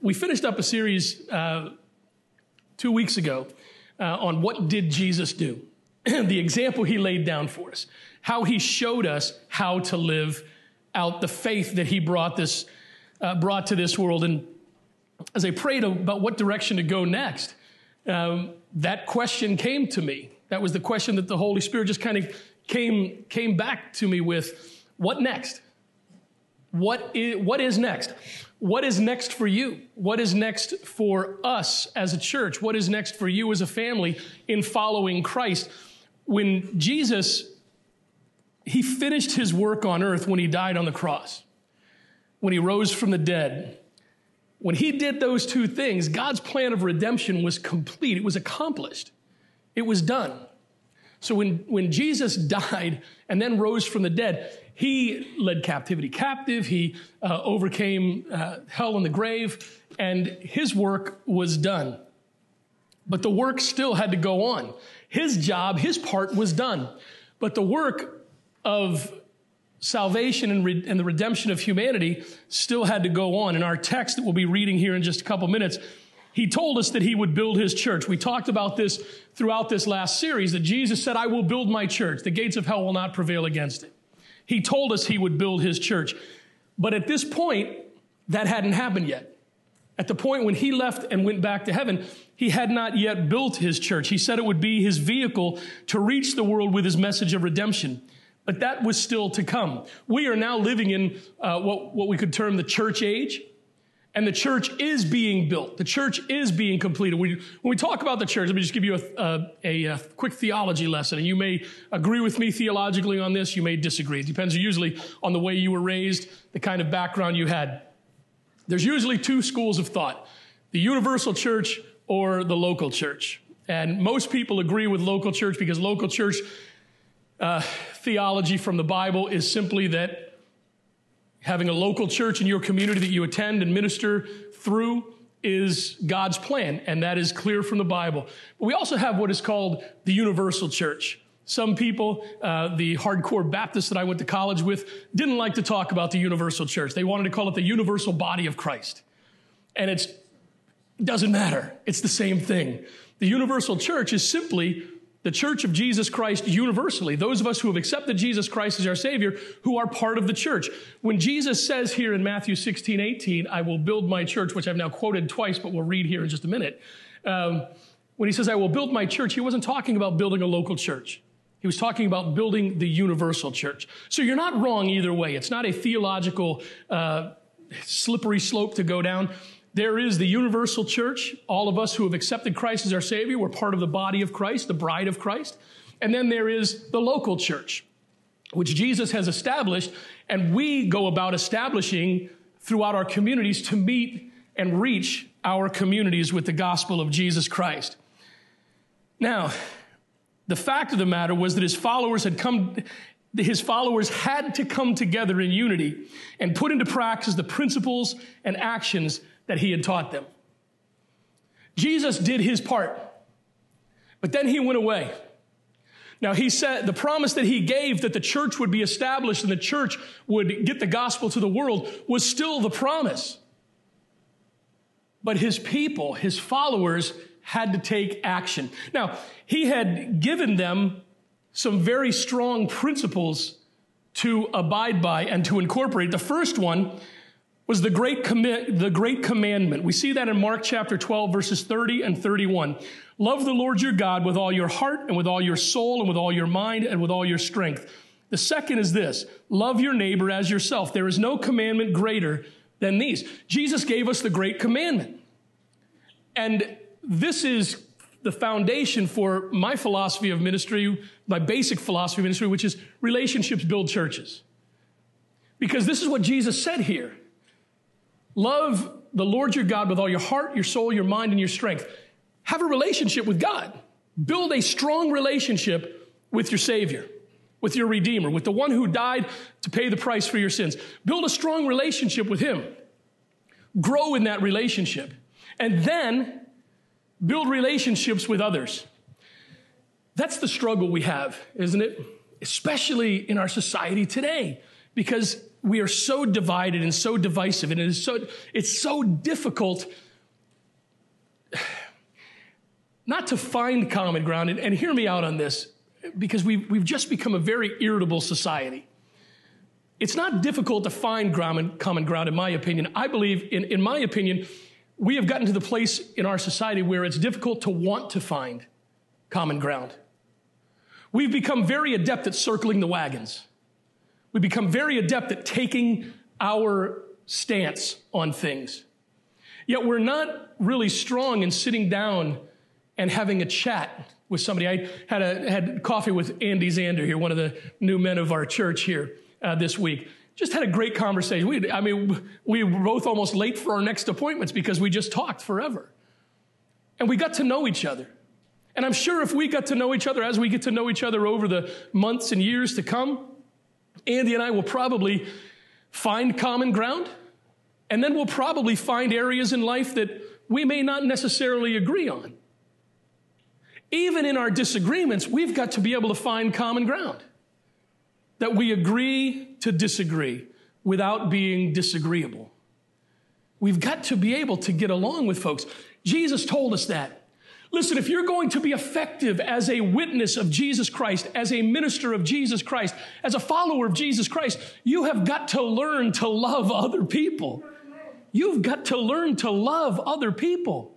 We finished up a series 2 weeks ago on what did Jesus do, the example he laid down for us, how he showed us how to live out the faith that he brought to this world. And as I prayed about what direction to go next, that question came to me. That was the question that the Holy Spirit just kind of came back to me with, what next? What is next? What is next for you? What is next for us as a church? What is next for you as a family in following Christ? When Jesus, he finished his work on earth when he died on the cross, when he rose from the dead. When he did those two things, God's plan of redemption was complete. It was accomplished. It was done. So when Jesus died and then rose from the dead, he led captivity captive. He overcame hell and the grave, and his work was done. But the work still had to go on. His job, his part was done. But the work of salvation and the redemption of humanity still had to go on. In our text that we'll be reading here in just a couple minutes, he told us that he would build his church. We talked about this throughout this last series, that Jesus said, I will build my church. The gates of hell will not prevail against it. He told us he would build his church. But at this point, that hadn't happened yet. At the point when he left and went back to heaven, he had not yet built his church. He said it would be his vehicle to reach the world with his message of redemption. But that was still to come. We are now living in what we could term the church age. And the church is being built. The church is being completed. When we talk about the church, let me just give you a quick theology lesson. And you may agree with me theologically on this. You may disagree. It depends usually on the way you were raised, the kind of background you had. There's usually two schools of thought, the universal church or the local church. And most people agree with local church because local church theology from the Bible is simply that having a local church in your community that you attend and minister through is God's plan, and that is clear from the Bible. But we also have what is called the universal church. Some people, the hardcore Baptists that I went to college with, didn't like to talk about the universal church. They wanted to call it the universal body of Christ. And it doesn't matter. It's the same thing. The universal church is simply the church of Jesus Christ universally, those of us who have accepted Jesus Christ as our Savior, who are part of the church. When Jesus says here in Matthew 16:18, I will build my church, which I've now quoted twice, but we'll read here in just a minute. When he says, I will build my church, he wasn't talking about building a local church. He was talking about building the universal church. So you're not wrong either way. It's not a theological slippery slope to go down. There is the universal church. All of us who have accepted Christ as our Savior, we're part of the body of Christ, the bride of Christ. And then there is the local church, which Jesus has established, and we go about establishing throughout our communities to meet and reach our communities with the gospel of Jesus Christ. Now, the fact of the matter was that his followers had to come together in unity and put into practice the principles and actions that he had taught them. Jesus did his part, but then he went away. Now he said, the promise that he gave that the church would be established and the church would get the gospel to the world was still the promise. But his people, his followers, had to take action. Now, he had given them some very strong principles to abide by and to incorporate. The first one was the great commandment. We see that in Mark chapter 12, verses 30 and 31. Love the Lord your God with all your heart and with all your soul and with all your mind and with all your strength. The second is this, love your neighbor as yourself. There is no commandment greater than these. Jesus gave us the great commandment. And this is the foundation for my philosophy of ministry, my basic philosophy of ministry, which is relationships build churches. Because this is what Jesus said here. Love the Lord your God with all your heart, your soul, your mind, and your strength. Have a relationship with God. Build a strong relationship with your Savior, with your Redeemer, with the one who died to pay the price for your sins. Build a strong relationship with him. Grow in that relationship. And then build relationships with others. That's the struggle we have, isn't it? Especially in our society today, because we are so divided and so divisive, and it's so difficult not to find common ground. And hear me out on this, because we've just become a very irritable society. It's not difficult to find common ground, in my opinion. I believe, in my opinion, we have gotten to the place in our society where it's difficult to want to find common ground. We've become very adept at circling the wagons. We've become very adept at taking our stance on things. Yet we're not really strong in sitting down and having a chat with somebody. I had coffee with Andy Zander here, one of the new men of our church here this week. Just had a great conversation. We were both almost late for our next appointments because we just talked forever. And we got to know each other. And I'm sure if we got to know each other as we get to know each other over the months and years to come, Andy and I will probably find common ground, and then we'll probably find areas in life that we may not necessarily agree on. Even in our disagreements, we've got to be able to find common ground, that we agree to disagree without being disagreeable. We've got to be able to get along with folks. Jesus told us that. Listen, if you're going to be effective as a witness of Jesus Christ, as a minister of Jesus Christ, as a follower of Jesus Christ, you have got to learn to love other people. You've got to learn to love other people.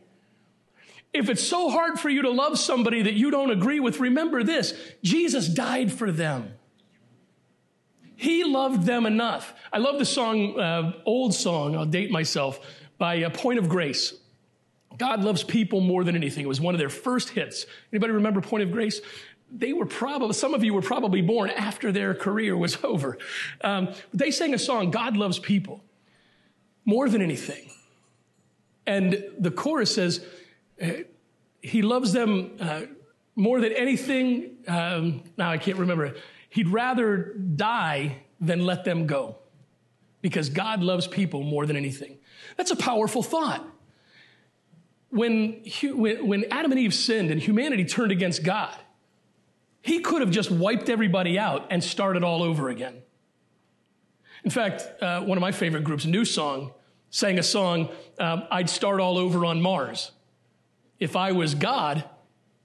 If it's so hard for you to love somebody that you don't agree with, remember this: Jesus died for them. He loved them enough. I love the song, old song, I'll date myself, by Point of Grace. God loves people more than anything. It was one of their first hits. Anybody remember Point of Grace? They were probably, some of you were probably born after their career was over. They sang a song, God loves people more than anything. And the chorus says, he loves them more than anything. Now I can't remember it. He'd rather die than let them go, because God loves people more than anything. That's a powerful thought. When Adam and Eve sinned and humanity turned against God, he could have just wiped everybody out and started all over again. In fact, one of my favorite groups, New Song, sang a song, I'd start all over on Mars. If I was God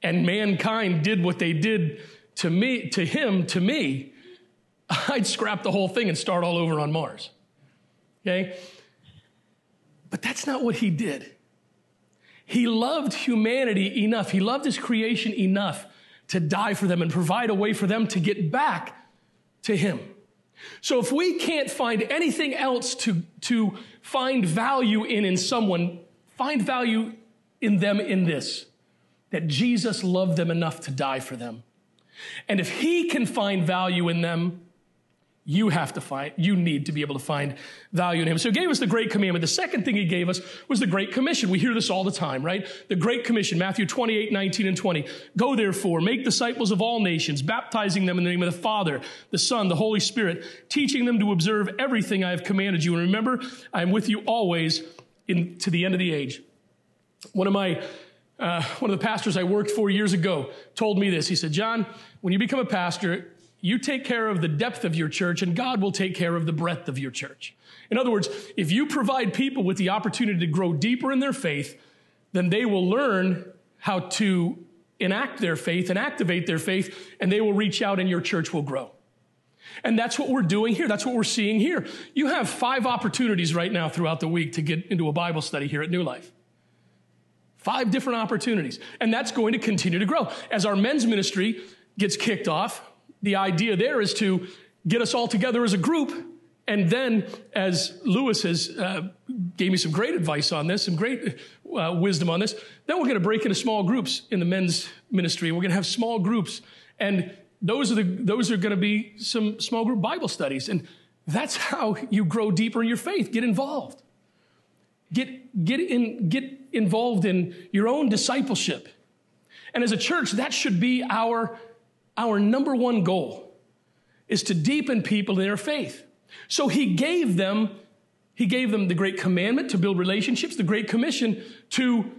and mankind did what they did to me, I'd scrap the whole thing and start all over on Mars. Okay? But that's not what he did. He loved humanity enough. He loved his creation enough to die for them and provide a way for them to get back to him. So if we can't find anything else to find value in someone, find value in them in this, that Jesus loved them enough to die for them. And if he can find value in them, you need to be able to find value in him. So he gave us the Great Commandment. The second thing he gave us was the Great Commission. We hear this all the time, right? The Great Commission, Matthew 28, 19 and 20. Go therefore, make disciples of all nations, baptizing them in the name of the Father, the Son, the Holy Spirit, teaching them to observe everything I have commanded you. And remember, I am with you always to the end of the age. One of the pastors I worked for years ago told me this. He said, John, when you become a pastor, you take care of the depth of your church, and God will take care of the breadth of your church. In other words, if you provide people with the opportunity to grow deeper in their faith, then they will learn how to enact their faith and activate their faith, and they will reach out and your church will grow. And that's what we're doing here. That's what we're seeing here. You have 5 opportunities right now throughout the week to get into a Bible study here at New Life. 5 different opportunities. And that's going to continue to grow. As our men's ministry gets kicked off, the idea there is to get us all together as a group. And then, as Lewis has gave me some great advice on this, some great wisdom on this, then we're going to break into small groups in the men's ministry. We're going to have small groups. And those are going to be some small group Bible studies. And that's how you grow deeper in your faith. Get involved. Get involved in your own discipleship. And as a church, that should be our number one goal, is to deepen people in their faith. So he gave them the Great Commandment to build relationships, the Great Commission to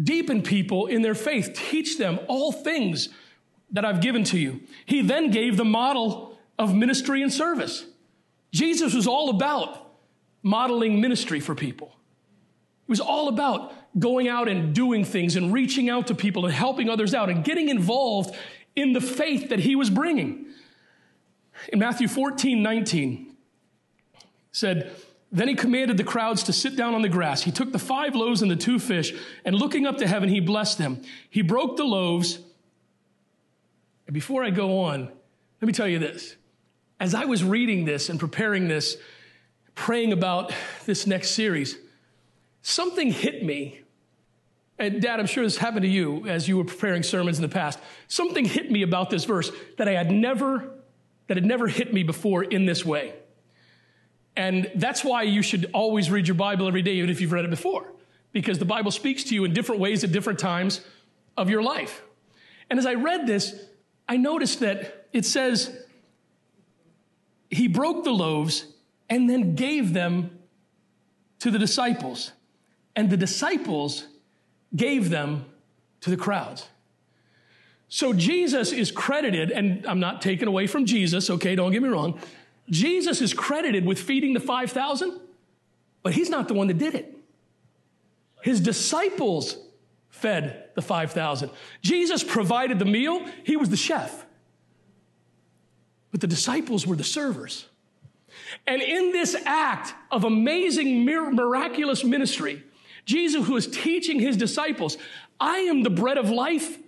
deepen people in their faith, teach them all things that I've given to you. He then gave the model of ministry and service. Jesus was all about modeling ministry for people. It was all about going out and doing things and reaching out to people and helping others out and getting involved in the faith that he was bringing. In Matthew 14:19, it said, "Then he commanded the crowds to sit down on the grass. He took the 5 loaves and the 2 fish, and looking up to heaven, he blessed them. He broke the loaves." And before I go on, let me tell you this. As I was reading this and preparing this, praying about this next series, something hit me. And Dad, I'm sure this happened to you as you were preparing sermons in the past. Something hit me about this verse that had never hit me before in this way. And that's why you should always read your Bible every day, even if you've read it before, because the Bible speaks to you in different ways at different times of your life. And as I read this, I noticed that it says, he broke the loaves and then gave them to the disciples, and the disciples gave them to the crowds. So Jesus is credited, and I'm not taking away from Jesus, okay, don't get me wrong. Jesus is credited with feeding the 5,000, but he's not the one that did it. His disciples fed the 5,000. Jesus provided the meal. He was the chef. But the disciples were the servers. And in this act of amazing, miraculous ministry, Jesus, who is teaching his disciples, I am the bread of life,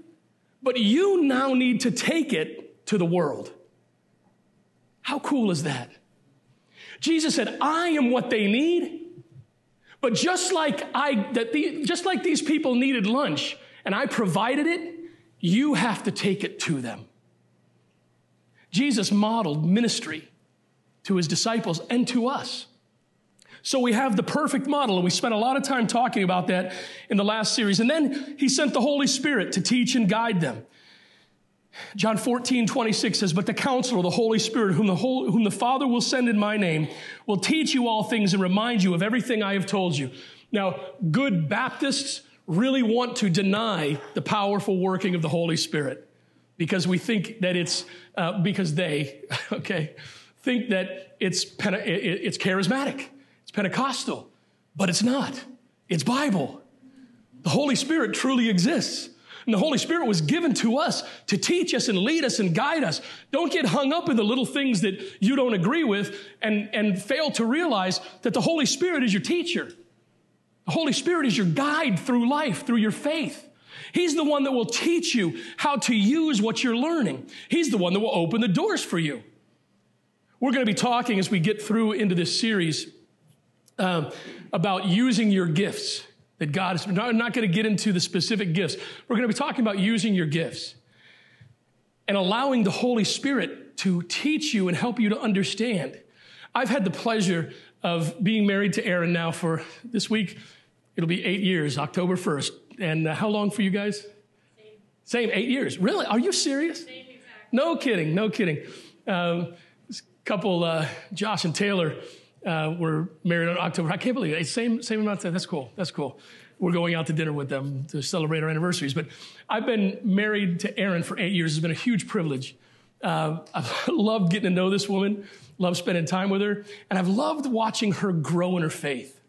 but you now need to take it to the world. How cool is that? Jesus said, I am what they need. But just like these people needed lunch and I provided it, you have to take it to them. Jesus modeled ministry to his disciples and to us. So we have the perfect model, and we spent a lot of time talking about that in the last series. And then he sent the Holy Spirit to teach and guide them. John 14:26 says, "But the Counselor, the Holy Spirit, whom the Father will send in my name, will teach you all things and remind you of everything I have told you." Now, good Baptists really want to deny the powerful working of the Holy Spirit because we think that it's because they think that it's charismatic, it's Pentecostal, but it's not. It's Bible. The Holy Spirit truly exists. And the Holy Spirit was given to us to teach us and lead us and guide us. Don't get hung up in the little things that you don't agree with and fail to realize that the Holy Spirit is your teacher. The Holy Spirit is your guide through life, through your faith. He's the one that will teach you how to use what you're learning. He's the one that will open the doors for you. We're going to be talking as we get through into this series about using your gifts. That God is not going to get into the specific gifts. We're going to be talking about using your gifts and allowing the Holy Spirit to teach you and help you to understand. I've had the pleasure of being married to Aaron now for this week. It'll be 8 years, October 1st. And how long for you guys? Same, 8 years. Really? Are you serious? Same, exactly. No kidding, no kidding. This couple, Josh and Taylor, we're married on October. I can't believe it. Same amount of time. That's cool. That's cool. We're going out to dinner with them to celebrate our anniversaries. But I've been married to Aaron for 8 years. It's been a huge privilege. I've loved getting to know this woman, loved spending time with her, and I've loved watching her grow in her faith.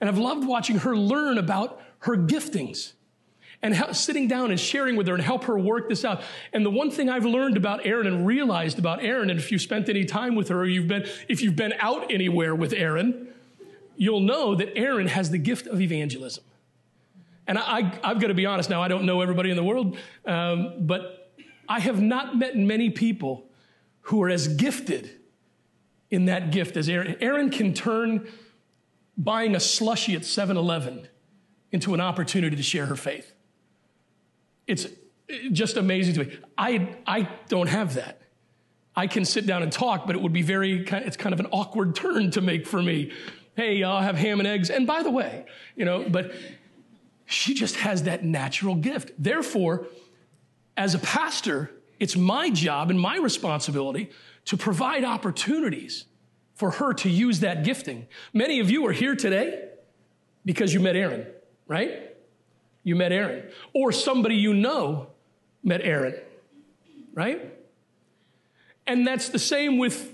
And I've loved watching her learn about her giftings and sitting down and sharing with her and help her work this out. And the one thing I've learned about Aaron and realized about Aaron, and if you spent any time with her, or if you've been out anywhere with Aaron, you'll know that Aaron has the gift of evangelism. And I've got to be honest now, I don't know everybody in the world, but I have not met many people who are as gifted in that gift as Aaron. Aaron can turn buying a slushie at 7-Eleven into an opportunity to share her faith. It's just amazing to me. I don't have that. I can sit down and talk, but it would be it's kind of an awkward turn to make for me. Hey, I'll have ham and eggs. And by the way, but she just has that natural gift. Therefore, as a pastor, it's my job and my responsibility to provide opportunities for her to use that gifting. Many of you are here today because you met Aaron, right? You met Aaron, or somebody you know met Aaron, right? And that's the same with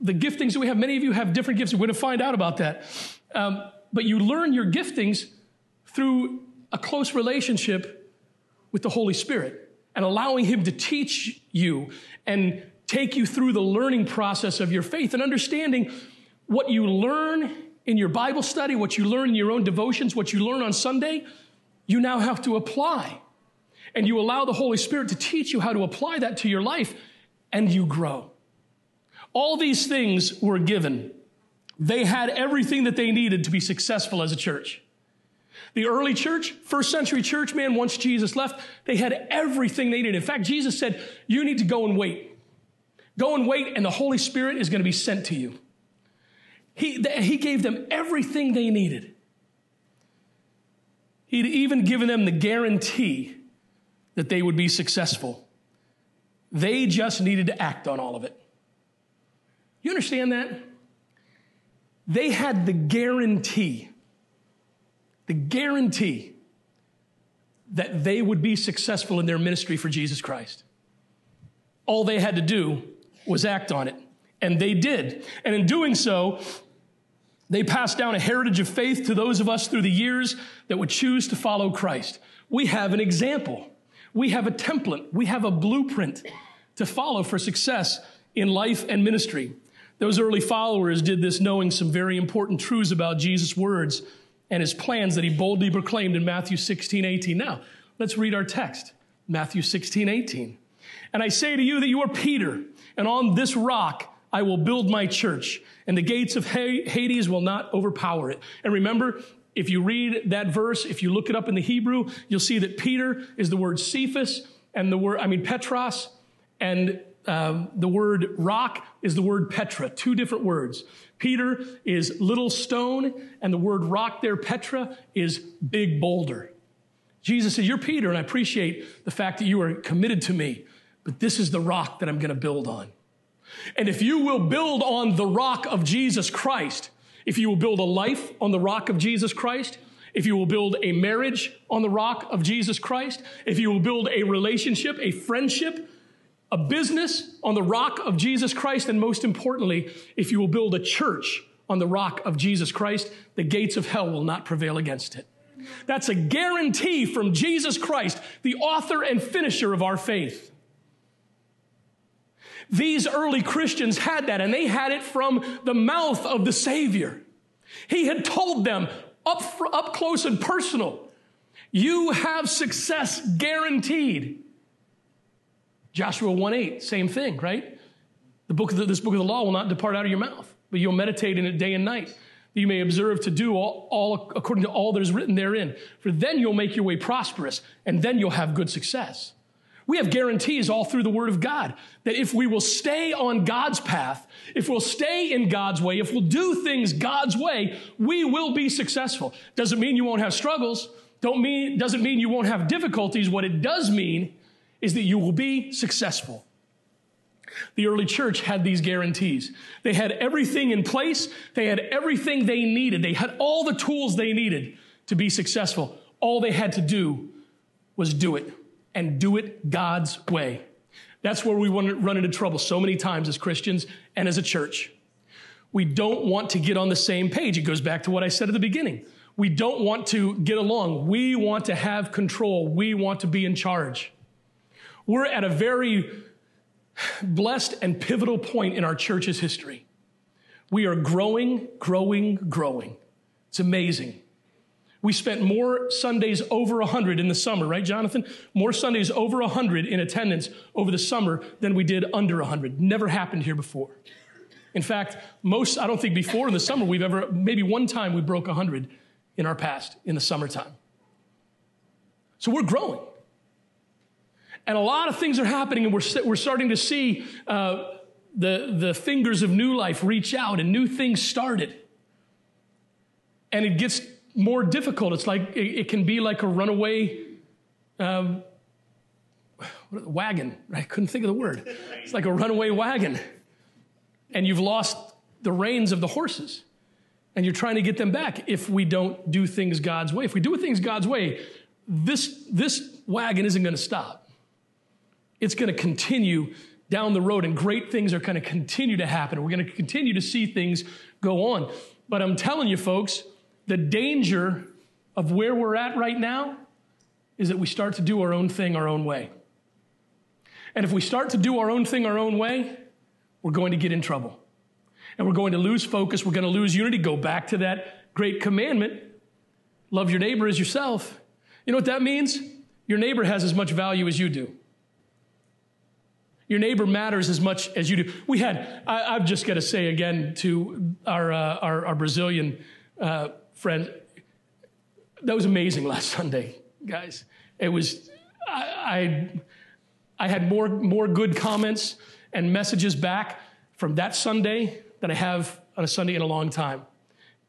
the giftings that we have. Many of you have different gifts. We're going to find out about that. But you learn your giftings through a close relationship with the Holy Spirit and allowing him to teach you and take you through the learning process of your faith and understanding what you learn in your Bible study, what you learn in your own devotions, what you learn on Sunday, you now have to apply. And you allow the Holy Spirit to teach you how to apply that to your life, and you grow. All these things were given. They had everything that they needed to be successful as a church. The early church, first century church, man, once Jesus left, they had everything they needed. In fact, Jesus said, you need to go and wait. Go and wait, and the Holy Spirit is going to be sent to you. He gave them everything they needed. He'd even given them the guarantee that they would be successful. They just needed to act on all of it. You understand that? They had the guarantee. The guarantee that they would be successful in their ministry for Jesus Christ. All they had to do was act on it, and they did. And in doing so, they passed down a heritage of faith to those of us through the years that would choose to follow Christ. We have an example. We have a template. We have a blueprint to follow for success in life and ministry. Those early followers did this knowing some very important truths about Jesus' words and his plans that he boldly proclaimed in Matthew 16:18. Now, let's read our text, Matthew 16:18. And I say to you that you are Peter, and on this rock I will build my church, and the gates of Hades will not overpower it. And remember, if you read that verse, if you look it up in the Hebrew, you'll see that Peter is the word Cephas, and the word, Petros, and the word rock is the word Petra, two different words. Peter is little stone, and the word rock there, Petra, is big boulder. Jesus said, you're Peter, and I appreciate the fact that you are committed to me, but this is the rock that I'm going to build on. And if you will build on the rock of Jesus Christ, if you will build a life on the rock of Jesus Christ, if you will build a marriage on the rock of Jesus Christ, if you will build a relationship, a friendship, a business on the rock of Jesus Christ, and most importantly, if you will build a church on the rock of Jesus Christ, the gates of hell will not prevail against it. That's a guarantee from Jesus Christ, the author and finisher of our faith. These early Christians had that, and they had it from the mouth of the Savior. He had told them up close and personal, you have success guaranteed. Joshua 1:8, same thing, right? This book of the law will not depart out of your mouth, but you'll meditate in it day and night. You may observe to do all according to all that is written therein. For then you'll make your way prosperous, and then you'll have good success. We have guarantees all through the Word of God that if we will stay on God's path, if we'll stay in God's way, if we'll do things God's way, we will be successful. Doesn't mean you won't have struggles. Doesn't mean you won't have difficulties. What it does mean is that you will be successful. The early church had these guarantees. They had everything in place. They had everything they needed. They had all the tools they needed to be successful. All they had to do was do it. And do it God's way. That's where we run into trouble so many times as Christians and as a church. We don't want to get on the same page. It goes back to what I said at the beginning. We don't want to get along. We want to have control. We want to be in charge. We're at a very blessed and pivotal point in our church's history. We are growing, growing, growing. It's amazing. We spent more Sundays over 100 in the summer, right, Jonathan? More Sundays over 100 in attendance over the summer than we did under 100. Never happened here before. In fact, I don't think before in the summer maybe one time we broke 100 in our past in the summertime. So we're growing. And a lot of things are happening, and we're starting to see the fingers of New Life reach out and new things started. And it gets more difficult. It's like it can be like a runaway wagon. I couldn't think of the word. It's like a runaway wagon, and you've lost the reins of the horses, and you're trying to get them back. If we don't do things God's way, if we do things God's way, this wagon isn't going to stop. It's going to continue down the road, and great things are going to continue to happen. We're going to continue to see things go on. But I'm telling you, folks, the danger of where we're at right now is that we start to do our own thing our own way. And if we start to do our own thing our own way, we're going to get in trouble. And we're going to lose focus. We're going to lose unity. Go back to that great commandment, love your neighbor as yourself. You know what that means? Your neighbor has as much value as you do. Your neighbor matters as much as you do. We had, I've just got to say again to our Brazilian friend, that was amazing last Sunday, guys. It was, I had more good comments and messages back from that Sunday than I have on a Sunday in a long time.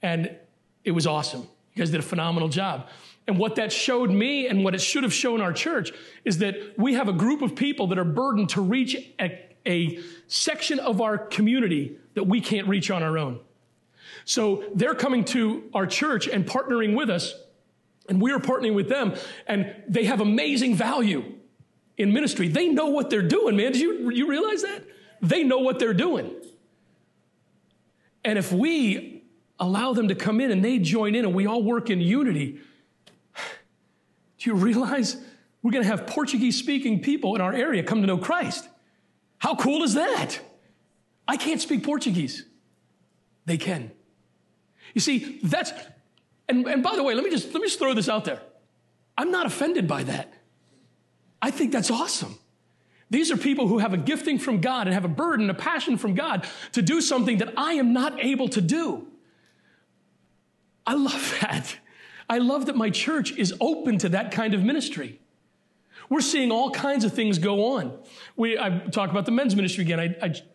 And it was awesome. You guys did a phenomenal job. And what that showed me and what it should have shown our church is that we have a group of people that are burdened to reach a section of our community that we can't reach on our own. So they're coming to our church and partnering with us, and we are partnering with them, and they have amazing value in ministry. They know what they're doing, man. Did you realize that? They know what they're doing. And if we allow them to come in and they join in and we all work in unity, do you realize we're going to have Portuguese-speaking people in our area come to know Christ? How cool is that? I can't speak Portuguese. They can. You see, that's, and by the way, let me just throw this out there. I'm not offended by that. I think that's awesome. These are people who have a gifting from God and have a burden, a passion from God to do something that I am not able to do. I love that. I love that my church is open to that kind of ministry. We're seeing all kinds of things go on. I talk about the men's ministry again.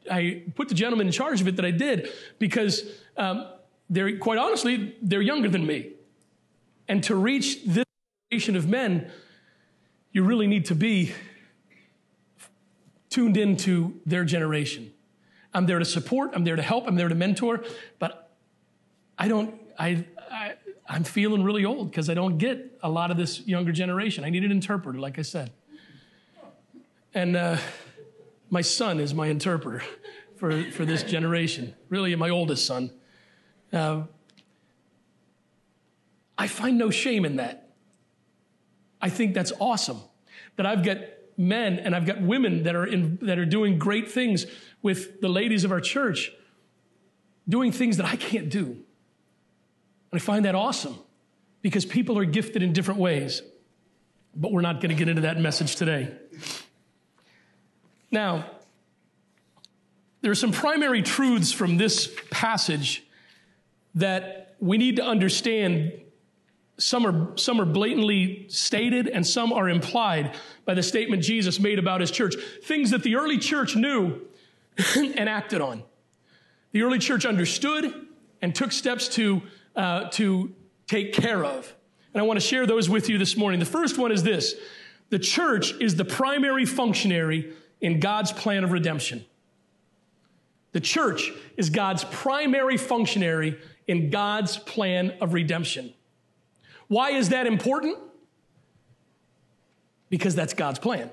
I put the gentleman in charge of it that I did because they're, quite honestly, they're younger than me. And to reach this generation of men, you really need to be tuned into their generation. I'm there to support. I'm there to help. I'm there to mentor. But I'm feeling really old because I don't get a lot of this younger generation. I need an interpreter, like I said. And my son is my interpreter for this generation, really my oldest son. I find no shame in that. I think that's awesome that I've got men and I've got women that are doing great things with the ladies of our church, doing things that I can't do. And I find that awesome because people are gifted in different ways, but we're not going to get into that message today. Now, there are some primary truths from this passage that we need to understand. Some are blatantly stated and some are implied by the statement Jesus made about his church. Things that the early church knew and acted on. The early church understood and took steps to take care of. And I want to share those with you this morning. The first one is this. The church is the primary functionary in God's plan of redemption. The church is God's primary functionary in God's plan of redemption. Why is that important? Because that's God's plan.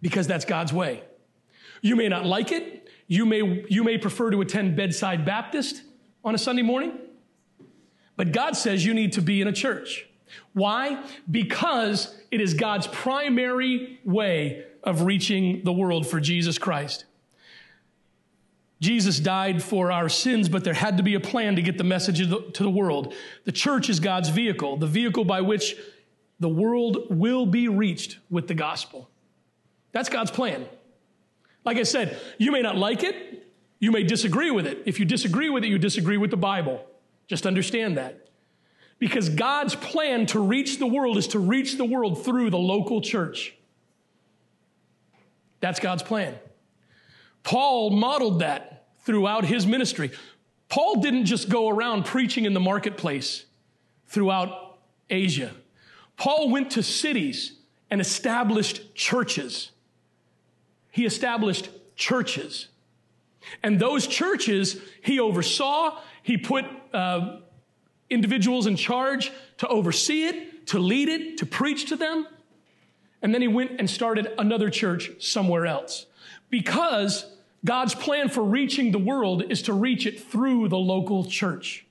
Because that's God's way. You may not like it. You may prefer to attend Bedside Baptist on a Sunday morning. But God says you need to be in a church. Why? Because it is God's primary way of reaching the world for Jesus Christ. Jesus died for our sins, but there had to be a plan to get the message to the world. The church is God's vehicle, the vehicle by which the world will be reached with the gospel. That's God's plan. Like I said, you may not like it. You may disagree with it. If you disagree with it, you disagree with the Bible. Just understand that. Because God's plan to reach the world is to reach the world through the local church. That's God's plan. Paul modeled that throughout his ministry. Paul didn't just go around preaching in the marketplace throughout Asia. Paul went to cities and established churches. He established churches. And those churches he oversaw. He put individuals in charge to oversee it, to lead it, to preach to them. And then he went and started another church somewhere else. because God's plan for reaching the world is to reach it through the local church.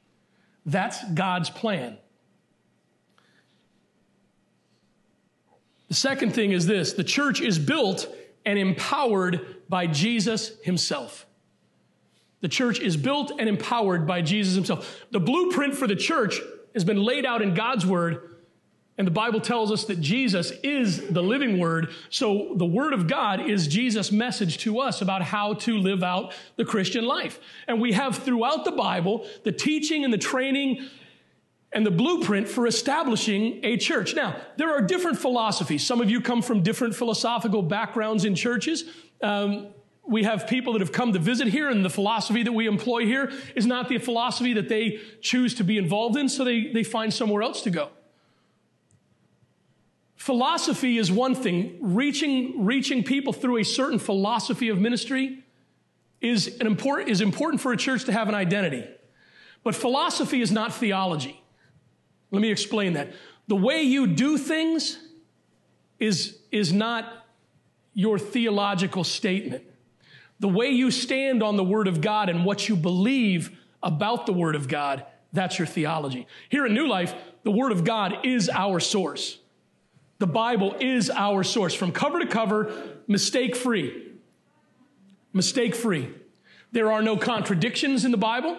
That's God's plan. The second thing is this: the church is built and empowered by Jesus himself. The church is built and empowered by Jesus himself. The blueprint for the church has been laid out in God's word, and the Bible tells us that Jesus is the living word, so the word of God is Jesus' message to us about how to live out the Christian life. And we have throughout the Bible the teaching and the training and the blueprint for establishing a church. Now, there are different philosophies. Some of you come from different philosophical backgrounds in churches. We have people that have come to visit here, and the philosophy that we employ here is not the philosophy that they choose to be involved in, so they find somewhere else to go. Philosophy is one thing. Reaching people through a certain philosophy of ministry is important for a church to have an identity. But philosophy is not theology. Let me explain that. The way you do things is not your theological statement. The way you stand on the Word of God and what you believe about the Word of God, that's your theology. Here in New Life, the Word of God is our source. The Bible is our source. From cover to cover, mistake-free. Mistake-free. There are no contradictions in the Bible.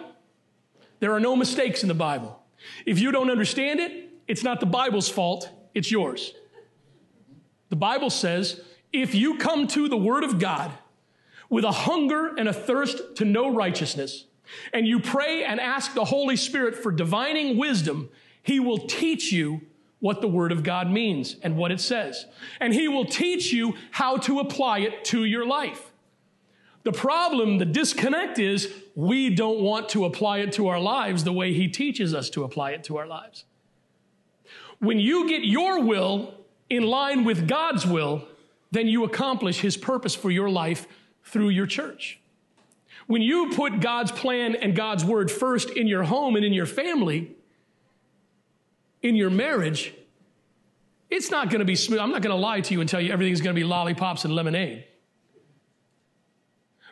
There are no mistakes in the Bible. If you don't understand it, it's not the Bible's fault, it's yours. The Bible says, if you come to the Word of God with a hunger and a thirst to know righteousness, and you pray and ask the Holy Spirit for divining wisdom, He will teach you what the Word of God means and what it says. And He will teach you how to apply it to your life. The problem, the disconnect is, we don't want to apply it to our lives the way He teaches us to apply it to our lives. When you get your will in line with God's will, then you accomplish His purpose for your life through your church. When you put God's plan and God's word first in your home and in your family, in your marriage, it's not going to be smooth. I'm not going to lie to you and tell you everything's going to be lollipops and lemonade.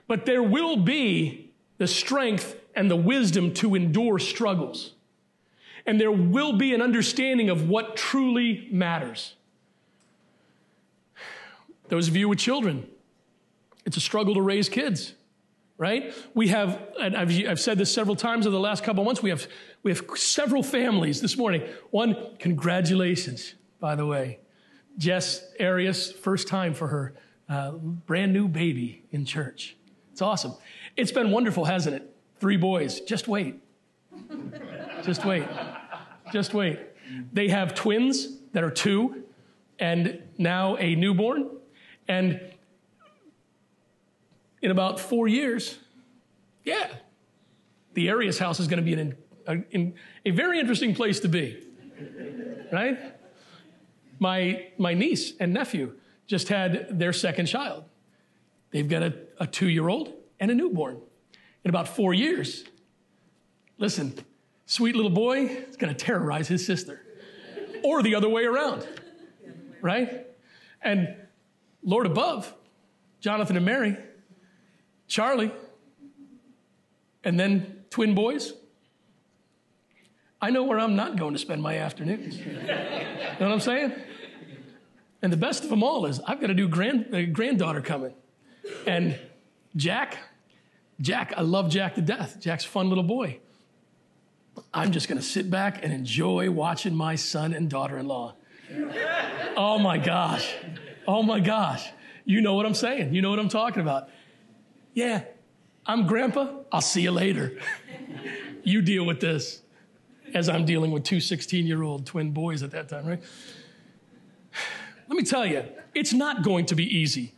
But there will be the strength and the wisdom to endure struggles. And there will be an understanding of what truly matters. Those of you with children, it's a struggle to raise kids, right? We have, and I've said this several times over the last couple of months, we have several families this morning. One, congratulations, by the way. Jess Arias, first time for her, brand new baby in church. It's awesome. It's been wonderful, hasn't it? 3 boys. Just wait. Just wait. Just wait. They have twins that are 2 and now a newborn. And in about 4 years, yeah, the Arias house is going to be a very interesting place to be, right? My niece and nephew just had their second child. They've got a 2-year-old and a newborn. In about 4 years, listen, sweet little boy is going to terrorize his sister, or the other way around, right? And Lord above, Jonathan and Mary, Charlie, and then twin boys. I know where I'm not going to spend my afternoons. You know what I'm saying? And the best of them all is I've got a new granddaughter coming. And Jack, I love Jack to death. Jack's a fun little boy. I'm just going to sit back and enjoy watching my son and daughter-in-law. Oh, my gosh. Oh, my gosh. You know what I'm saying. You know what I'm talking about. Yeah, I'm grandpa. I'll see you later. You deal with this, as I'm dealing with 2 16-year-old twin boys at that time, right? Let me tell you, it's not going to be easy.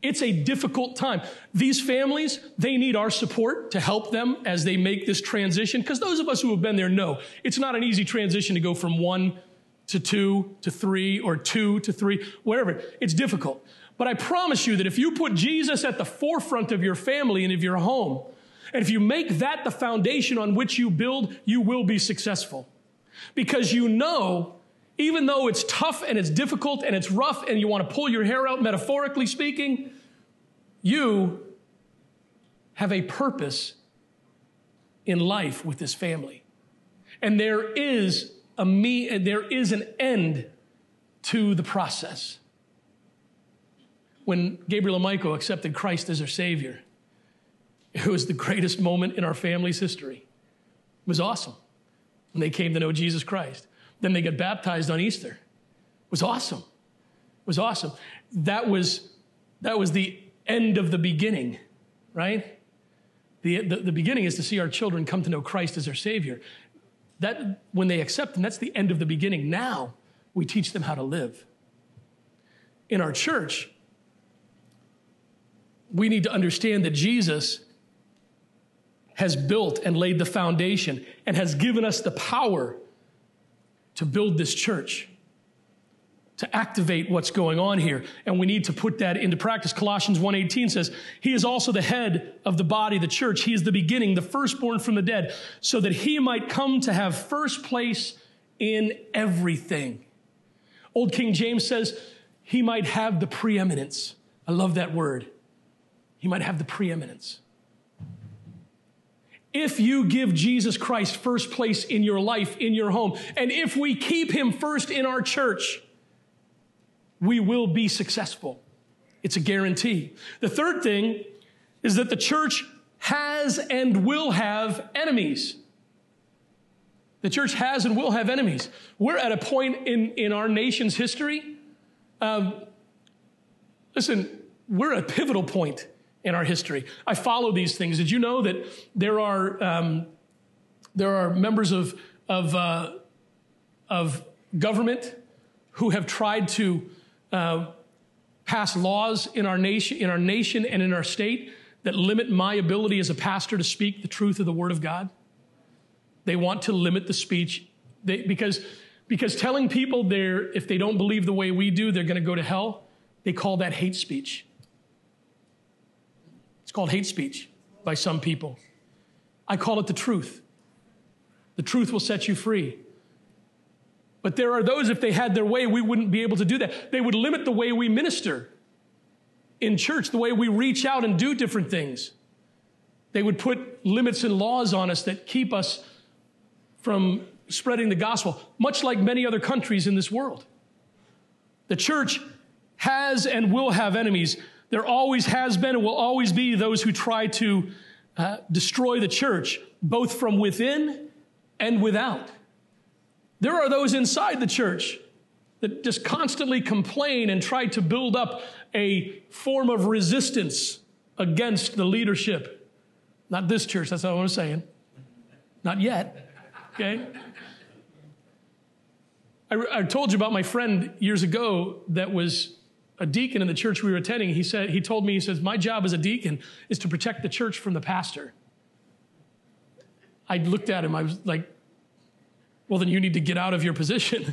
It's a difficult time. These families, they need our support to help them as they make this transition, because those of us who have been there know it's not an easy transition to go from 1 to 2 to 3 or 2 to 3, wherever. It's difficult. But I promise you that if you put Jesus at the forefront of your family and of your home, and if you make that the foundation on which you build, you will be successful. Because you know, even though it's tough and it's difficult and it's rough and you want to pull your hair out, metaphorically speaking, You have a purpose in life with this family. And there is an end to the process. When Gabriel and Michael accepted Christ as their Savior, it was the greatest moment in our family's history. It was awesome when they came to know Jesus Christ. Then they got baptized on Easter. It was awesome. It was awesome. That was the end of the beginning, right? The beginning is to see our children come to know Christ as their Savior. That, when they accept Him, that's the end of the beginning. Now we teach them how to live. In our church, we need to understand that Jesus has built and laid the foundation and has given us the power to build this church, to activate what's going on here. And we need to put that into practice. Colossians 1:18 says, He is also the head of the body, the church. He is the beginning, the firstborn from the dead, so that He might come to have first place in everything. Old King James says, He might have the preeminence. I love that word. He might have the preeminence. If you give Jesus Christ first place in your life, in your home, and if we keep Him first in our church, we will be successful. It's a guarantee. The third thing is that the church has and will have enemies. The church has and will have enemies. We're at a point in our nation's history. Listen, we're at a pivotal point in our history. I follow these things. Did you know that there are members of government who have tried to pass laws in our nation and in our state that limit my ability as a pastor to speak the truth of the Word of God? They want to limit the speech because telling people if they don't believe the way we do, they're going to go to hell. They call that hate speech. It's called hate speech by some people. I call it the truth. The truth will set you free. But there are those, if they had their way, we wouldn't be able to do that. They would limit the way we minister in church, the way we reach out and do different things. They would put limits and laws on us that keep us from spreading the gospel, much like many other countries in this world. The church has and will have enemies. There always has been and will always be those who try to destroy the church, both from within and without. There are those inside the church that just constantly complain and try to build up a form of resistance against the leadership. Not this church, that's not what I'm saying. Not yet, okay? I told you about my friend years ago that was a deacon in the church we were attending. He told me, my job as a deacon is to protect the church from the pastor. I looked at him, I was like, well, then you need to get out of your position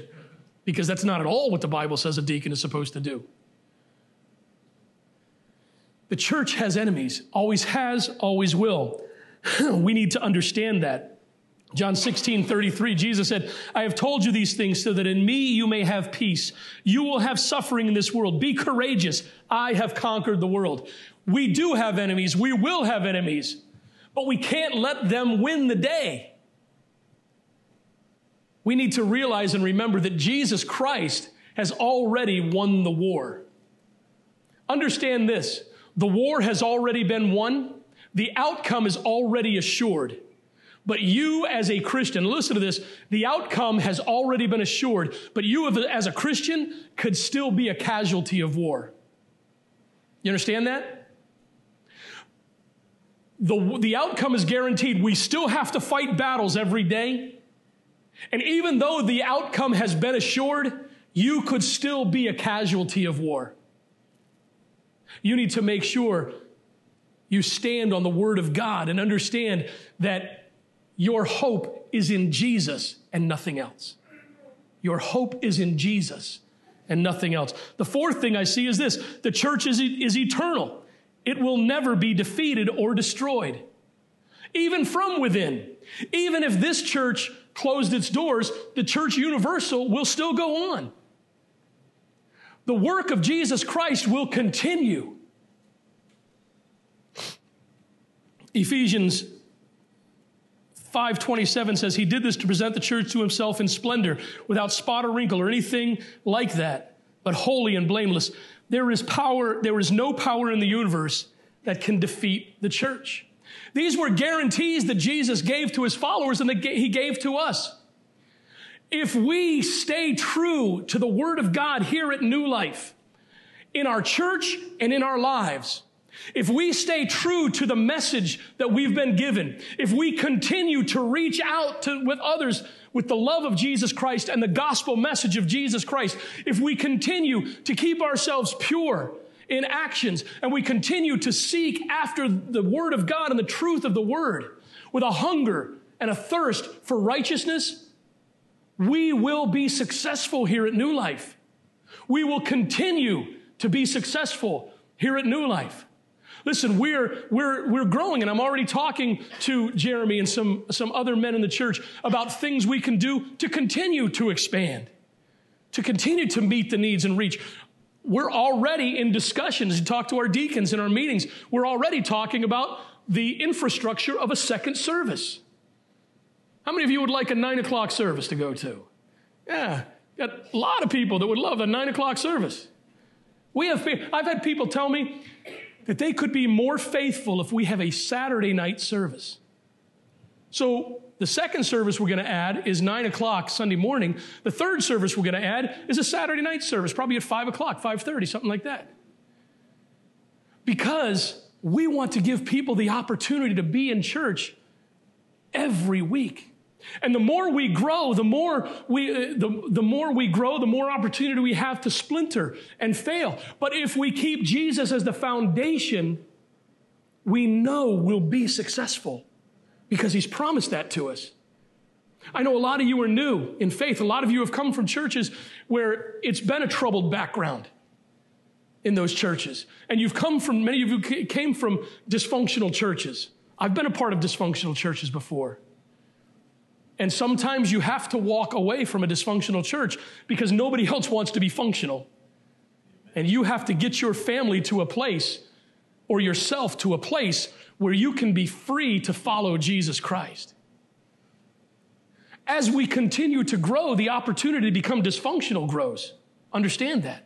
because that's not at all what the Bible says a deacon is supposed to do. The church has enemies, always has, always will. We need to understand that. John 16:33, Jesus said, I have told you these things so that in me you may have peace. You will have suffering in this world. Be courageous. I have conquered the world. We do have enemies. We will have enemies, but we can't let them win the day. We need to realize and remember that Jesus Christ has already won the war. Understand this. The war has already been won. The outcome is already assured. But you as a Christian, listen to this, the outcome has already been assured, but you as a Christian could still be a casualty of war. You understand that? The outcome is guaranteed. We still have to fight battles every day. And even though the outcome has been assured, you could still be a casualty of war. You need to make sure you stand on the Word of God and understand that your hope is in Jesus and nothing else. Your hope is in Jesus and nothing else. The fourth thing I see is this. The church is eternal. It will never be defeated or destroyed, even from within. Even if this church closed its doors, the church universal will still go on. The work of Jesus Christ will continue. Ephesians 5:27 says he did this to present the church to himself in splendor, without spot or wrinkle or anything like that, but holy and blameless. There is no power in the universe that can defeat the church. These were guarantees that Jesus gave to his followers and that he gave to us. If we stay true to the Word of God here at New Life, in our church and in our lives, if we stay true to the message that we've been given, if we continue to reach out with others with the love of Jesus Christ and the gospel message of Jesus Christ, if we continue to keep ourselves pure in actions and we continue to seek after the Word of God and the truth of the Word with a hunger and a thirst for righteousness, we will be successful here at New Life. We will continue to be successful here at New Life. Listen, we're growing, and I'm already talking to Jeremy and some other men in the church about things we can do to continue to expand, to continue to meet the needs and reach. We're already in discussions, and talk to our deacons in our meetings. We're already talking about the infrastructure of a second service. How many of you would like a 9 o'clock service to go to? Yeah, got a lot of people that would love a 9 o'clock service. I've had people tell me that they could be more faithful if we have a Saturday night service. So the second service we're going to add is 9 o'clock Sunday morning. The third service we're going to add is a Saturday night service, probably at 5 o'clock, 5:30, something like that. Because we want to give people the opportunity to be in church every week. And the more we grow, the more opportunity we have to splinter and fail. But if we keep Jesus as the foundation, we know we'll be successful because he's promised that to us. I know a lot of you are new in faith. A lot of you have come from churches where it's been a troubled background in those churches. And many of you came from dysfunctional churches. I've been a part of dysfunctional churches before. And sometimes you have to walk away from a dysfunctional church because nobody else wants to be functional. And you have to get your family to a place, or yourself to a place, where you can be free to follow Jesus Christ. As we continue to grow, the opportunity to become dysfunctional grows. Understand that.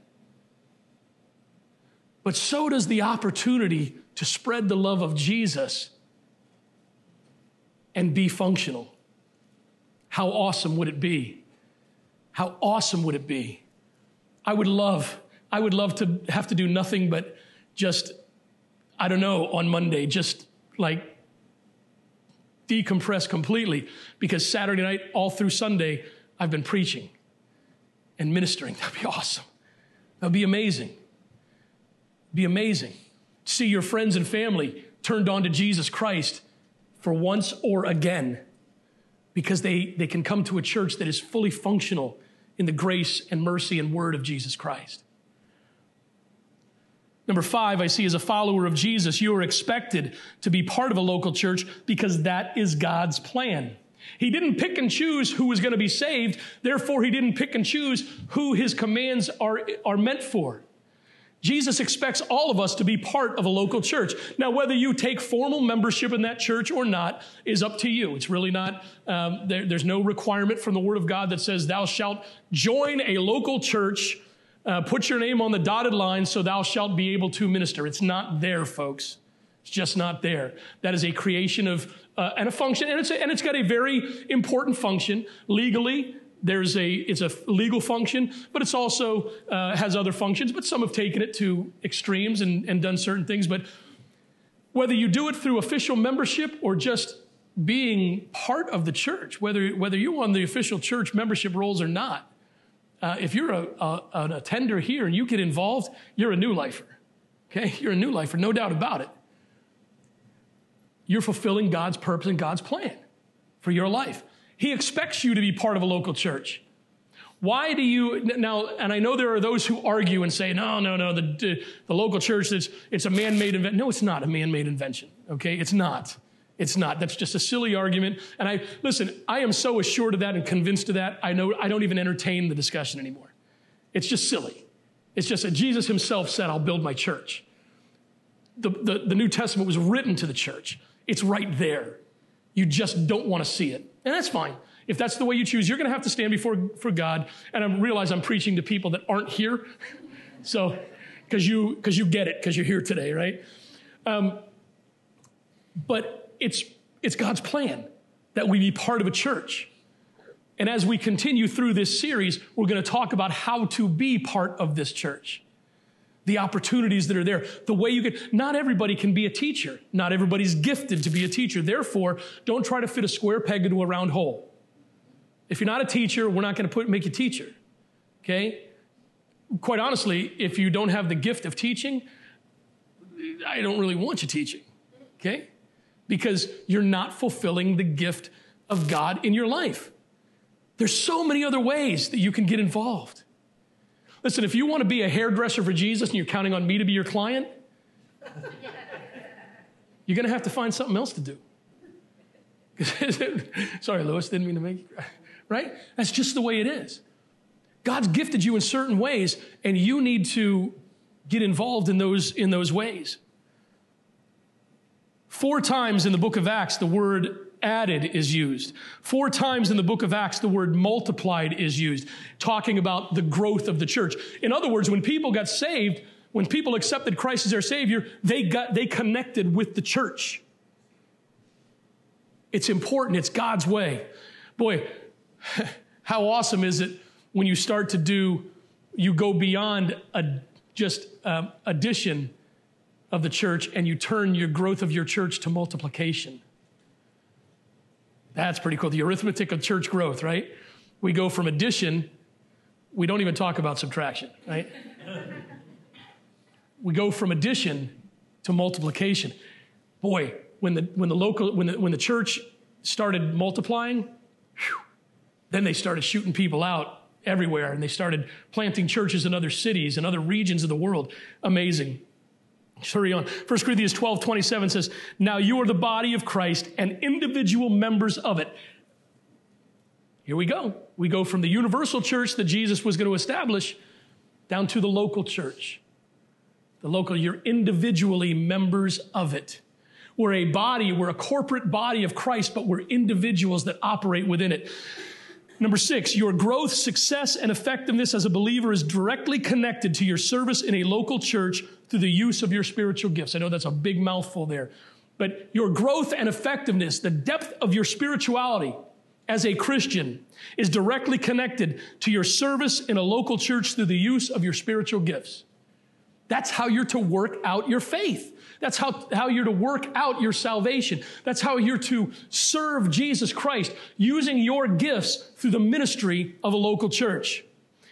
But so does the opportunity to spread the love of Jesus and be functional. How awesome would it be? How awesome would it be? I would love to have to do nothing but just, I don't know, on Monday, just like decompress completely, because Saturday night all through Sunday, I've been preaching and ministering. That'd be awesome. That'd be amazing. Be amazing. See your friends and family turned on to Jesus Christ for once or again, because they can come to a church that is fully functional in the grace and mercy and word of Jesus Christ. Number 5, I see, as a follower of Jesus, you are expected to be part of a local church because that is God's plan. He didn't pick and choose who was going to be saved. Therefore, he didn't pick and choose who his commands are meant for. Jesus expects all of us to be part of a local church. Now, whether you take formal membership in that church or not is up to you. It's really not, there's no requirement from the Word of God that says, thou shalt join a local church, put your name on the dotted line so thou shalt be able to minister. It's not there, folks. It's just not there. That is a creation of, and a function, and it's got a very important function legally. It's a legal function, but it's also has other functions, but some have taken it to extremes and done certain things. But whether you do it through official membership or just being part of the church, whether you're on the official church membership rolls or not, if you're an attender here and you get involved, you're a new lifer, okay? You're a new lifer, no doubt about it. You're fulfilling God's purpose and God's plan for your life. He expects you to be part of a local church. Why do you, now, and I know there are those who argue and say, no, the local church, it's a man-made invention. No, it's not a man-made invention, okay? It's not. That's just a silly argument. And I am so assured of that and convinced of that, I know I don't even entertain the discussion anymore. It's just silly. It's just that Jesus himself said, I'll build my church. The New Testament was written to the church. It's right there. You just don't want to see it. And that's fine. If that's the way you choose, you're going to have to stand before God. And I realize I'm preaching to people that aren't here. So, because you get it, because you're here today, right? But it's God's plan that we be part of a church. And as we continue through this series, we're going to talk about how to be part of this church. The opportunities that are there, the way you get. Not everybody can be a teacher. Not everybody's gifted to be a teacher. Therefore, don't try to fit a square peg into a round hole. If you're not a teacher, we're not going to make you a teacher, okay? Quite honestly, if you don't have the gift of teaching, I don't really want you teaching, okay? Because you're not fulfilling the gift of God in your life. There's so many other ways that you can get involved. Listen, if you want to be a hairdresser for Jesus and you're counting on me to be your client, you're going to have to find something else to do. Sorry, Lewis, didn't mean to make you cry. Right? That's just the way it is. God's gifted you in certain ways, and you need to get involved in those ways. 4 times in the book of Acts, the word added is used. 4 times in the book of Acts, the word multiplied is used, talking about the growth of the church. In other words, when people got saved, when people accepted Christ as their Savior, they connected with the church. It's important. It's God's way. Boy, how awesome is it when you start to you go beyond just addition of the church and you turn your growth of your church to multiplication. That's pretty cool. The arithmetic of church growth, right? We go from addition, we don't even talk about subtraction, right? We go from addition to multiplication. Boy, when the church started multiplying, then they started shooting people out everywhere, and they started planting churches in other cities and other regions of the world. Amazing. Hurry on. 1 Corinthians 12:27 says, "Now you are the body of Christ and individual members of it." Here we go. We go from the universal church that Jesus was going to establish down to the local church. The local, you're individually members of it. We're a body, we're a corporate body of Christ, but we're individuals that operate within it. Number 6, your growth, success, and effectiveness as a believer is directly connected to your service in a local church through the use of your spiritual gifts. I know that's a big mouthful there, but your growth and effectiveness, the depth of your spirituality as a Christian is directly connected to your service in a local church through the use of your spiritual gifts. That's how you're to work out your faith. That's how you're to work out your salvation. That's how you're to serve Jesus Christ, using your gifts through the ministry of a local church.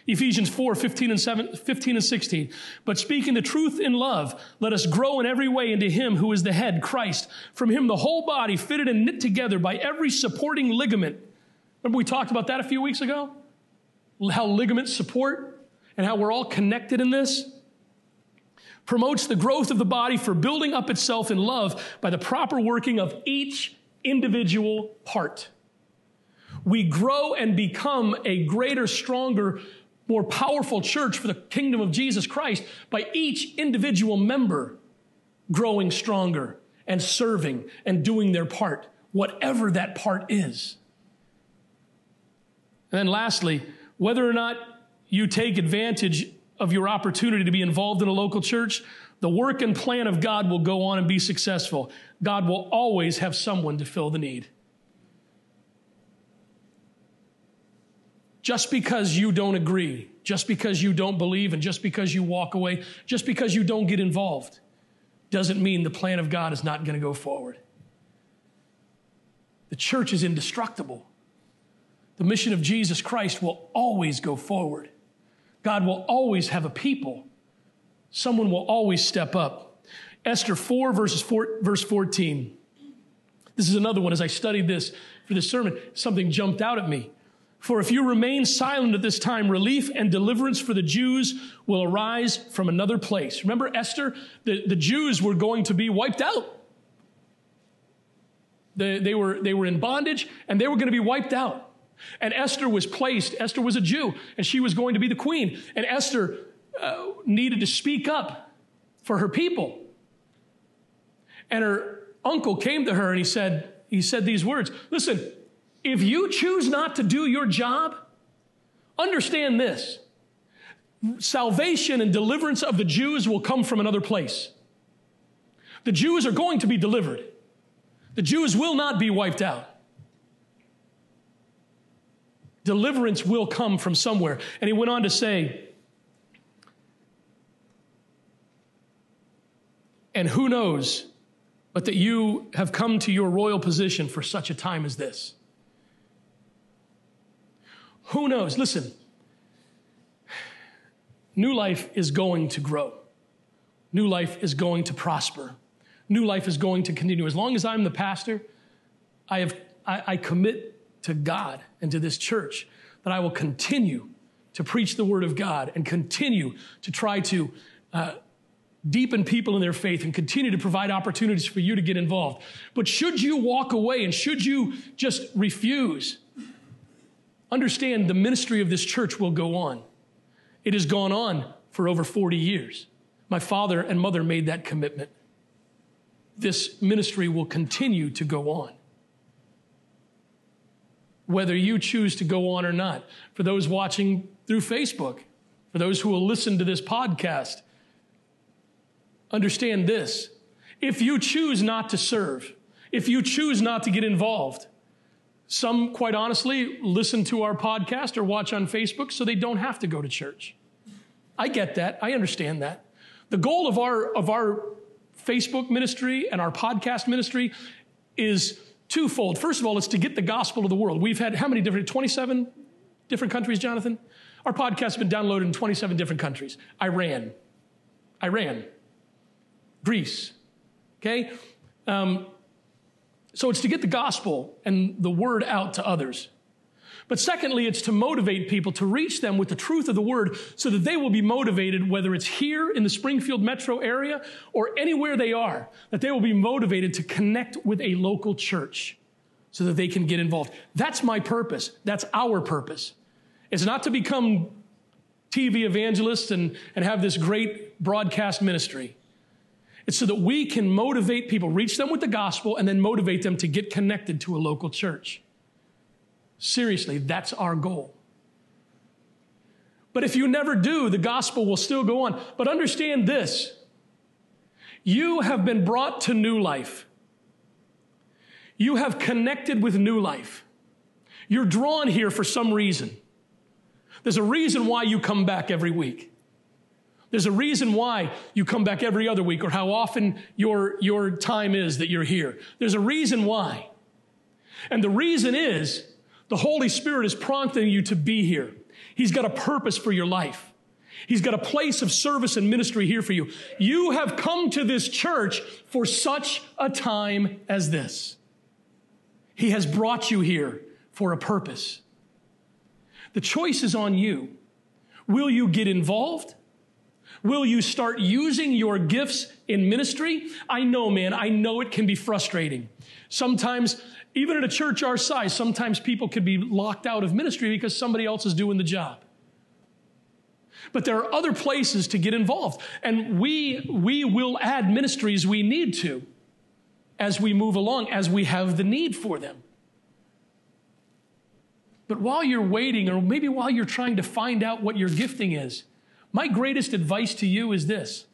Ephesians 4:15 and 16. "But speaking the truth in love, let us grow in every way into him who is the head, Christ. From him the whole body, fitted and knit together by every supporting ligament." Remember we talked about that a few weeks ago? How ligaments support and how we're all connected in this. "Promotes the growth of the body for building up itself in love by the proper working of each individual part." We grow and become a greater, stronger, more powerful church for the kingdom of Jesus Christ by each individual member growing stronger and serving and doing their part, whatever that part is. And then lastly, whether or not you take advantage of your opportunity to be involved in a local church, the work and plan of God will go on and be successful. God will always have someone to fill the need. Just because you don't agree, just because you don't believe, and just because you walk away, just because you don't get involved, doesn't mean the plan of God is not going to go forward. The church is indestructible. The mission of Jesus Christ will always go forward. God will always have a people. Someone will always step up. Esther 4, verse 14. This is another one. As I studied this for this sermon, something jumped out at me. "For if you remain silent at this time, relief and deliverance for the Jews will arise from another place." Remember Esther? The Jews were going to be wiped out. They were in bondage, and they were going to be wiped out. And Esther was placed. Esther was a Jew, and she was going to be the queen. And Esther needed to speak up for her people. And her uncle came to her and he said these words. Listen, if you choose not to do your job, understand this. Salvation and deliverance of the Jews will come from another place. The Jews are going to be delivered. The Jews will not be wiped out. Deliverance will come from somewhere. And he went on to say, and who knows but that you have come to your royal position for such a time as this. Who knows? Listen, New Life is going to grow. New Life is going to prosper. New Life is going to continue. As long as I'm the pastor, I commit to God and to this church that I will continue to preach the word of God and continue to try to deepen people in their faith and continue to provide opportunities for you to get involved. But should you walk away and should you just refuse, understand the ministry of this church will go on. It has gone on for over 40 years. My father and mother made that commitment. This ministry will continue to go on, whether you choose to go on or not. For those watching through Facebook, for those who will listen to this podcast, understand this. If you choose not to serve, if you choose not to get involved, some, quite honestly, listen to our podcast or watch on Facebook so they don't have to go to church. I get that. I understand that. The goal of our Facebook ministry and our podcast ministry is twofold. First of all, it's to get the gospel to the world. We've had how many different, 27 different countries, Jonathan? Our podcast has been downloaded in 27 different countries. Iran. Greece, okay? So it's to get the gospel and the word out to others. But secondly, it's to motivate people, to reach them with the truth of the word so that they will be motivated, whether it's here in the Springfield metro area or anywhere they are, that they will be motivated to connect with a local church so that they can get involved. That's my purpose. That's our purpose. It's not to become TV evangelists and have this great broadcast ministry. It's so that we can motivate people, reach them with the gospel, and then motivate them to get connected to a local church. Seriously, that's our goal. But if you never do, the gospel will still go on. But understand this. You have been brought to New Life. You have connected with New Life. You're drawn here for some reason. There's a reason why you come back every week. There's a reason why you come back every other week or how often your time is that you're here. There's a reason why. And the reason is the Holy Spirit is prompting you to be here. He's got a purpose for your life. He's got a place of service and ministry here for you. You have come to this church for such a time as this. He has brought you here for a purpose. The choice is on you. Will you get involved? Will you start using your gifts in ministry? I know, man, I know it can be frustrating. Sometimes, even at a church our size, sometimes people can be locked out of ministry because somebody else is doing the job. But there are other places to get involved. And we will add ministries we need to as we move along, as we have the need for them. But while you're waiting, or maybe while you're trying to find out what your gifting is, my greatest advice to you is this.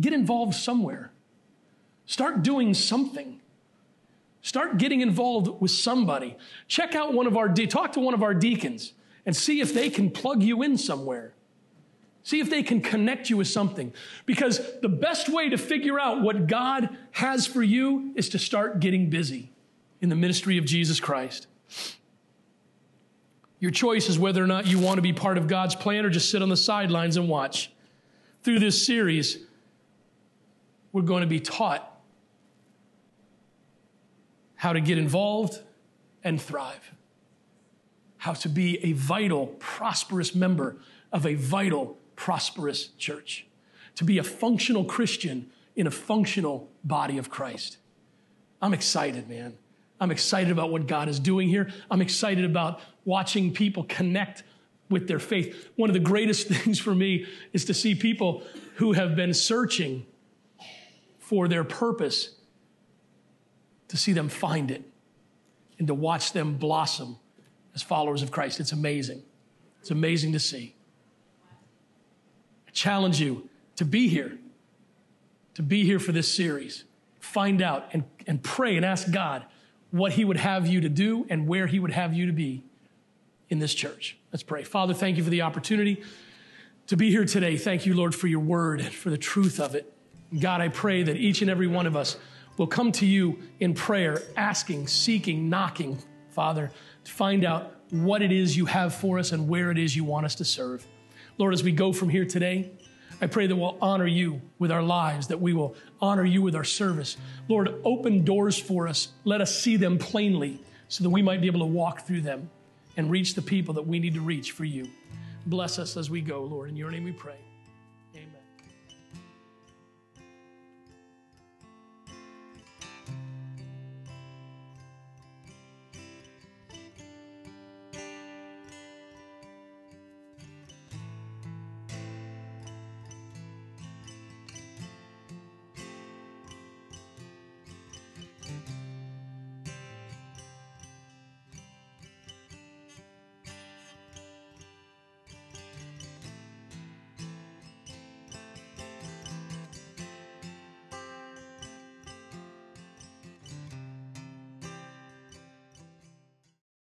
Get involved somewhere. Start doing something. Start getting involved with somebody. Check out talk to one of our deacons and see if they can plug you in somewhere. See if they can connect you with something. Because the best way to figure out what God has for you is to start getting busy in the ministry of Jesus Christ. Your choice is whether or not you want to be part of God's plan or just sit on the sidelines and watch. Through this series, we're going to be taught how to get involved and thrive, how to be a vital, prosperous member of a vital, prosperous church, to be a functional Christian in a functional body of Christ. I'm excited, man. I'm excited about what God is doing here. I'm excited about watching people connect with their faith. One of the greatest things for me is to see people who have been searching for their purpose to see them find it and to watch them blossom as followers of Christ. It's amazing. It's amazing to see. I challenge you to be here for this series. Find out and pray and ask God what he would have you to do and where he would have you to be in this church. Let's pray. Father, thank you for the opportunity to be here today. Thank you, Lord, for your word, for the truth of it. God, I pray that each and every one of us will come to you in prayer, asking, seeking, knocking, Father, to find out what it is you have for us and where it is you want us to serve. Lord, as we go from here today, I pray that we'll honor you with our lives, that we will honor you with our service. Lord, open doors for us. Let us see them plainly so that we might be able to walk through them and reach the people that we need to reach for you. Bless us as we go, Lord. In your name we pray.